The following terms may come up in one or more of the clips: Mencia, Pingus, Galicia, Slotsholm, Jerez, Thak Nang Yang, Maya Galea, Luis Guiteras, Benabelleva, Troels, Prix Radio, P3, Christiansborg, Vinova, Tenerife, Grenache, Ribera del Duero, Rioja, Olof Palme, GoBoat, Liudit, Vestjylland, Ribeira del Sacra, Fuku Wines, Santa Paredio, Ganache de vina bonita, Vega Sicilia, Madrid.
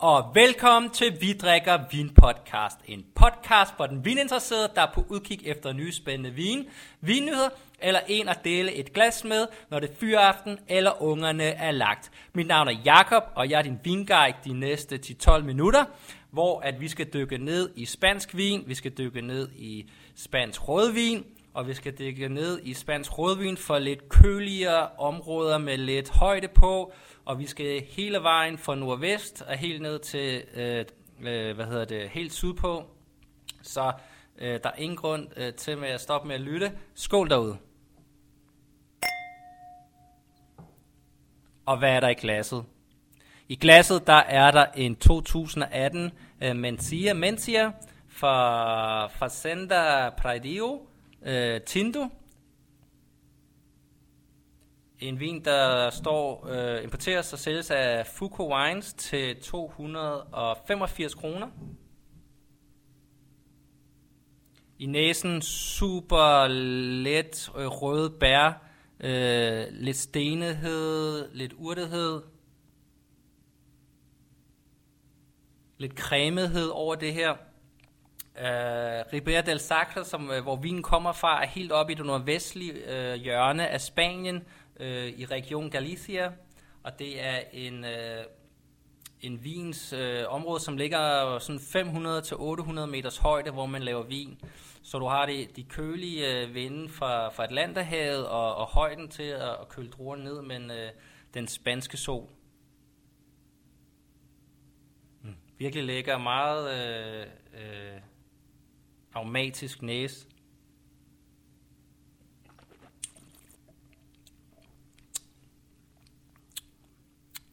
og velkommen til Vi drikker vin podcast. En podcast for den vininteresserede, der er på udkig efter nye spændende vinnyheder, eller en at dele et glas med, når det er fyraften eller ungerne er lagt. Mit navn er Jakob, og jeg er din vinguide de næste 10-12 minutter, hvor at vi skal dykke ned i spansk vin, vi skal dykke ned i spansk rødvin, og vi skal dykke ned i spansk rødvin for lidt køligere områder med lidt højde på, og vi skal hele vejen fra nordvest og helt ned til, helt sydpå. Så der er ingen grund til at stoppe med at lytte. Skål derude. Og hvad er der i glasset? I glasset er der en 2018 Mencia fra Santa Paredio. Tinto. En vin, der importeres og sælges af Fuku Wines til 285 kroner. I næsen super let røde bær, lidt stenighed, lidt urtighed, lidt cremethed over det her. Ribeira del Sacra, hvor vinen kommer fra, er helt oppe i det nordvestlige hjørne af Spanien, i region Galicia, og det er en vins område, som ligger sådan 500-800 meters højde, hvor man laver vin. Så du har de kølige vinde fra Atlanterhavet og højden til at køle druerne ned med den spanske sol. Virkelig lækker, meget aromatisk næse.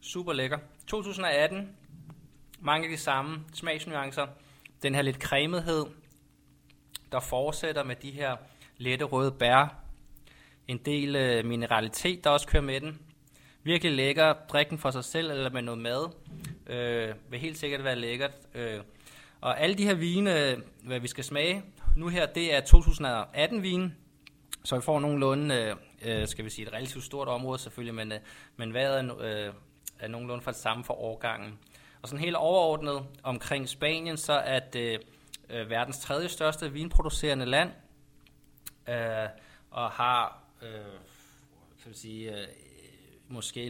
Super lækker. 2018. Mange af de samme smagsnuancer. Den her lidt cremethed, der fortsætter med de her lette røde bær. En del mineralitet, der også kører med den. Virkelig lækker. Drik den for sig selv eller med noget mad. Vil helt sikkert være lækkert. Og alle de her vine, hvad vi skal smage nu her, det er 2018-vinen, så vi får nogenlunde, skal vi sige, et relativt stort område selvfølgelig, men vejret er nogenlunde for det samme for årgangen. Og sådan helt overordnet omkring Spanien, så er det verdens tredje største vinproducerende land, og har, kan vi sige, måske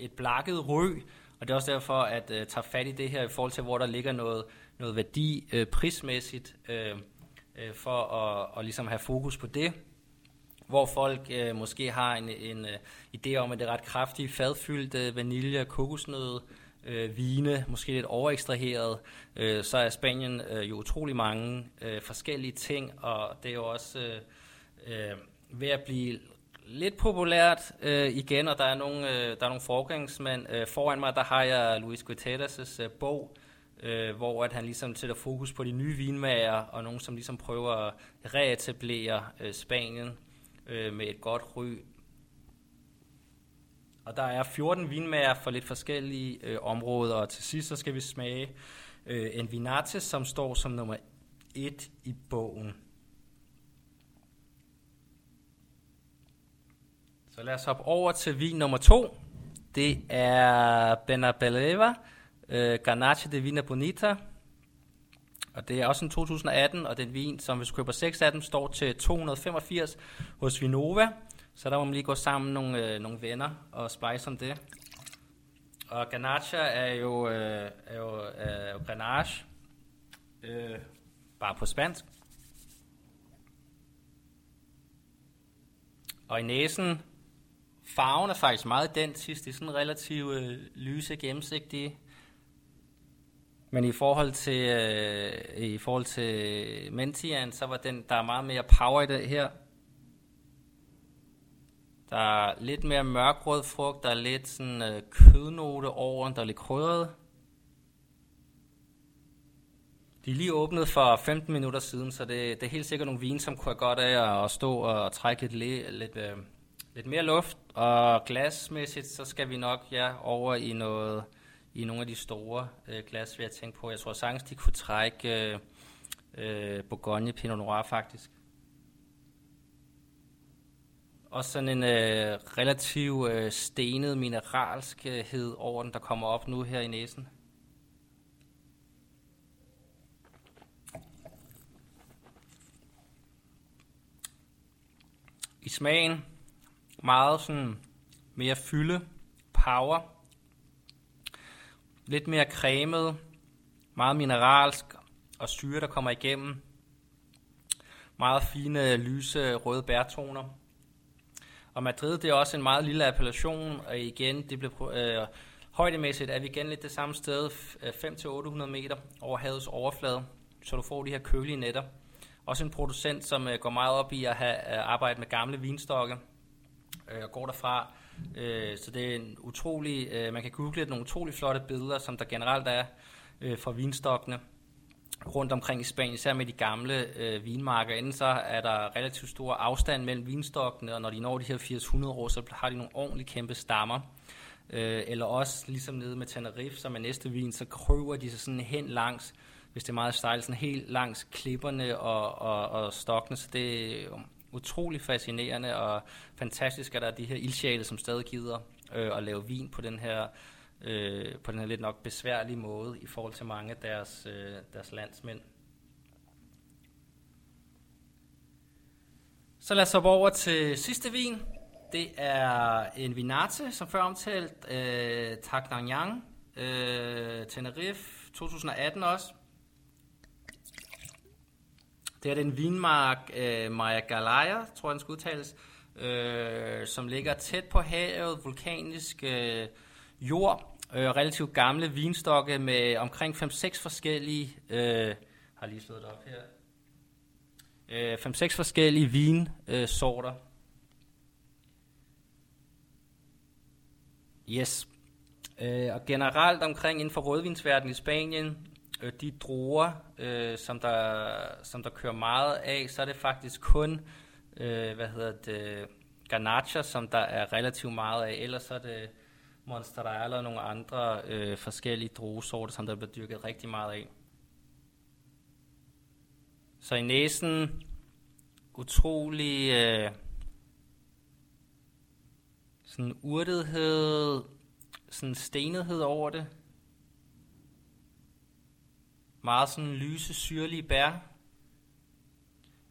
et blakket ryg, og det er også derfor, at tage fat i det her i forhold til, hvor der ligger noget værdi prismæssigt, for at ligesom have fokus på det, hvor folk måske har en idé om, at det er ret kraftigt fadfyldt vanilje og kokosnød, vine, måske lidt overekstraheret, så er Spanien jo utrolig mange forskellige ting, og det er jo også ved at blive lidt populært igen, og der er nogle forgangsmænd. Foran mig, der har jeg Luis Guiteras' bog, hvor at han ligesom sætter fokus på de nye vinmager, og nogen, som ligesom prøver at reetablere Spanien med et godt ry. Og der er 14 vinmager for lidt forskellige områder, og til sidst så skal vi smage en vinate, som står som nummer 1 i bogen. Så lad os hoppe over til vin nummer 2. Det er Benabelleva, Ganache de vina bonita. Og det er også en 2018, og den vin, som hvis du køber 6 af dem, står til 285 hos Vinova. Så der må man lige gå sammen nogle venner og spice om det. Og Ganache er jo Grenache, bare på spansk. Og i næsen, farven er faktisk meget identisk, de er sådan relativt lyse, gennemsigtige. Men i forhold til Menciaen, så var der er meget mere power i det her. Der er lidt mere mørkrød frugt, der er lidt sådan kødnote over, der er lidt krydret. De er lige åbnet for 15 minutter siden, så det er helt sikkert nogle vine, som kunne have godt af at stå og trække lidt mere luft. Og glasmæssigt, så skal vi nok over i nogle af de store glas, vi har tænkt på. Jeg tror sagtens, de kunne trække Bourgogne Pinot Noir faktisk. Og sådan en relativ stenet mineralskhed over den, der kommer op nu her i næsen. i smagen. Meget sådan mere fylde, power. Lidt mere cremet, meget mineralsk og syre, der kommer igennem. Meget fine, lyse, røde bærtoner. Og Madrid, det er også en meget lille appellation, og igen, det blev højdemæssigt er vi igen lidt det samme sted, 500-800 meter over havets overflade, så du får de her kølige nætter. Også en producent, som går meget op i at have arbejde med gamle vinstokke, og går derfra. Så det er en utrolig, man kan google nogle utrolig flotte billeder, som der generelt er fra vinstokkene rundt omkring i Spanien, især med de gamle vinmarker. Inden så er der relativt stor afstand mellem vinstokkene, og når de når de her 800 år, så har de nogle ordentligt kæmpe stammer. Eller også, ligesom nede med Tenerife, som er næste vin, så krøver de sig sådan hen langs, hvis det er meget stejl, sådan helt langs klipperne og stokkene. Så det er utrolig fascinerende og fantastisk, at der er de her ildsjæle, som stadig gider at lave vin på den her lidt nok besværlige måde i forhold til mange af deres landsmænd. Så lad os hoppe over til sidste vin. Det er en vinate, som før omtalt, Thak Nang Yang, Tenerife, 2018 også. Det er den vinmark Maya Galea, tror jeg den skal udtales, som ligger tæt på havet, vulkanisk jord, relativt gamle vinstokke med omkring 5-6 forskellige, har lige slået det op her, 5-6 forskellige vinsorter. Yes. Og generelt omkring inden for rødvinsverdenen i Spanien, de druer, som der kører meget af, så er det faktisk kun, Ganache, som der er relativt meget af, ellers er det Monstera eller nogle andre forskellige druesorter, som der bliver dyrket rigtig meget af. Så i næsen, utrolig sådan urtethed, sådan stenethed over det. Meget sådan lyse, syrlige bær.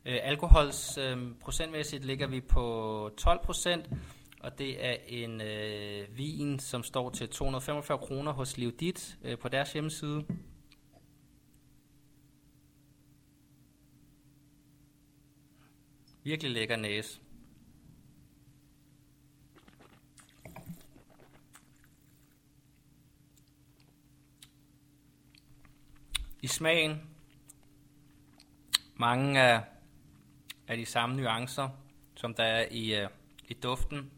Alkohols procentmæssigt ligger vi på 12%. Og det er en vin, som står til 245 kroner hos Liudit på deres hjemmeside. Virkelig lækker næse. I smagen, mange af de samme nuancer, som der er i duften.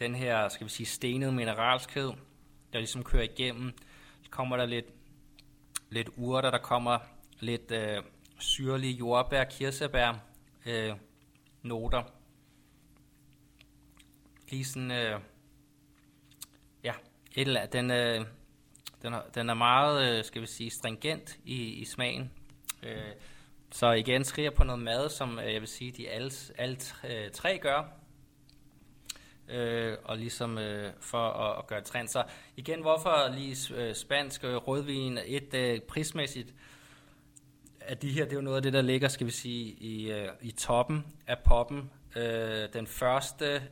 Den her, skal vi sige, stenede mineralskhed, der ligesom kører igennem. Så kommer der lidt urter, der kommer lidt syrlige jordbær, kirsebær, noter. Lige sådan, et eller andet. Den er meget, skal vi sige, stringent i smagen. Så igen skriger på noget mad, som jeg vil sige, de alle tre gør. Og ligesom for at gøre trend. Så igen, hvorfor lige spansk rødvin prismæssigt, at de her, det er jo noget af det, der ligger, skal vi sige, i toppen af poppen. Den første,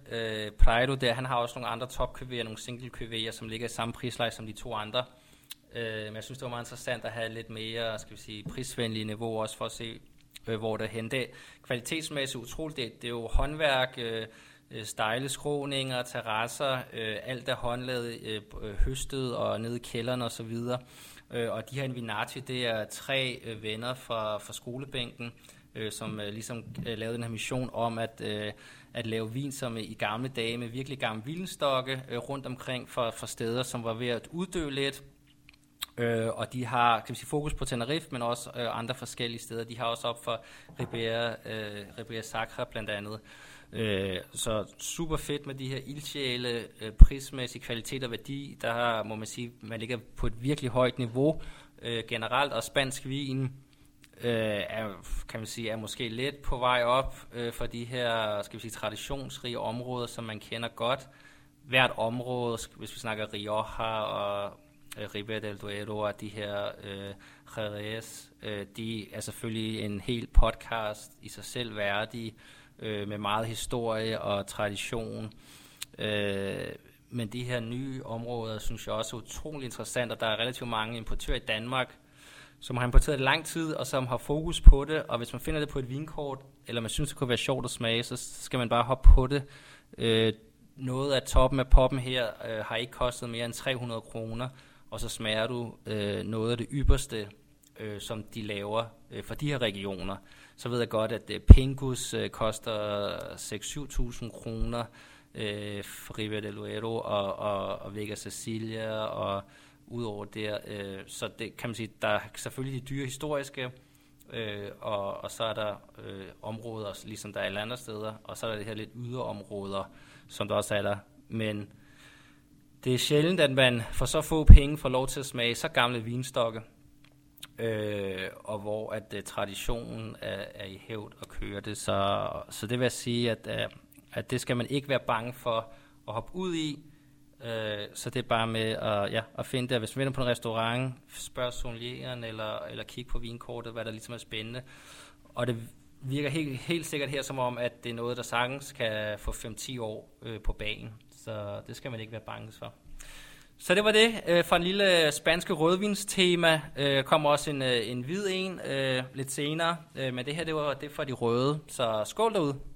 Prado der, han har også nogle andre topkøverer, nogle single køverer, som ligger i samme prisleje som de to andre. Men jeg synes, det var meget interessant at have lidt mere, skal vi sige, prisvenlige niveau også for at se, hvor det hente. Kvalitetsmæssigt utroligt, det er jo håndværk, stejle skråninger, terrasser, alt er håndlavet, høstet og nede i kælderen og så videre. Og de her Vinati, det er tre venner fra skolebænken, som ligesom lavede den her mission om at lave vin som i gamle dage med virkelig gamle vinstokke rundt omkring fra steder, som var ved at uddø lidt. Og de har, kan vi sige, fokus på Tenerife, men også andre forskellige steder. De har også op for Ribeira del Sacra blandt andet. Så super fedt med de her ildsjæle, prismæssig kvalitet og værdi. Der må man sige, man ligger på et virkelig højt niveau generelt, og spansk vin er måske lidt på vej op for de her, skal vi sige, traditionsrige områder, som man kender godt. Hvert område, hvis vi snakker Rioja og Ribera del Duero og de her Jerez, de er selvfølgelig en hel podcast i sig selv værdige. med meget historie og tradition. Men de her nye områder, synes jeg også er utrolig interessant, og der er relativt mange importører i Danmark, som har importeret det lang tid, og som har fokus på det, og hvis man finder det på et vinkort, eller man synes, det kunne være sjovt at smage, så skal man bare hoppe på det. Noget af toppen af poppen her har ikke kostet mere end 300 kroner, og så smager du noget af det ypperste, som de laver for de her regioner. Så ved jeg godt, at Pingus koster 6-7.000 kroner, Ribera del Duero og Vega Sicilia og udover der, så det kan man sige, der er selvfølgelig de dyre historiske, og så er der områder, ligesom der er alle andre steder, og så er der det her lidt yderområder, som der også er der, men det er sjældent, at man for så få penge får lov til at smage så gamle vinstokke, og hvor at traditionen er i hævd og kører det, så det vil jeg sige, at det skal man ikke være bange for at hoppe ud i, så det er bare med at finde det, hvis man vender på en restaurant, spørg sommelieren eller kig på vinkortet, hvad der ligesom er spændende, og det virker helt sikkert her som om, at det er noget, der sagtens kan få 5-10 år på banen, så det skal man ikke være bange for. Så det var det for en lille spanske rødvinstema. Kommer også en hvid en lidt senere, men det her det var det for de røde, så skål derude.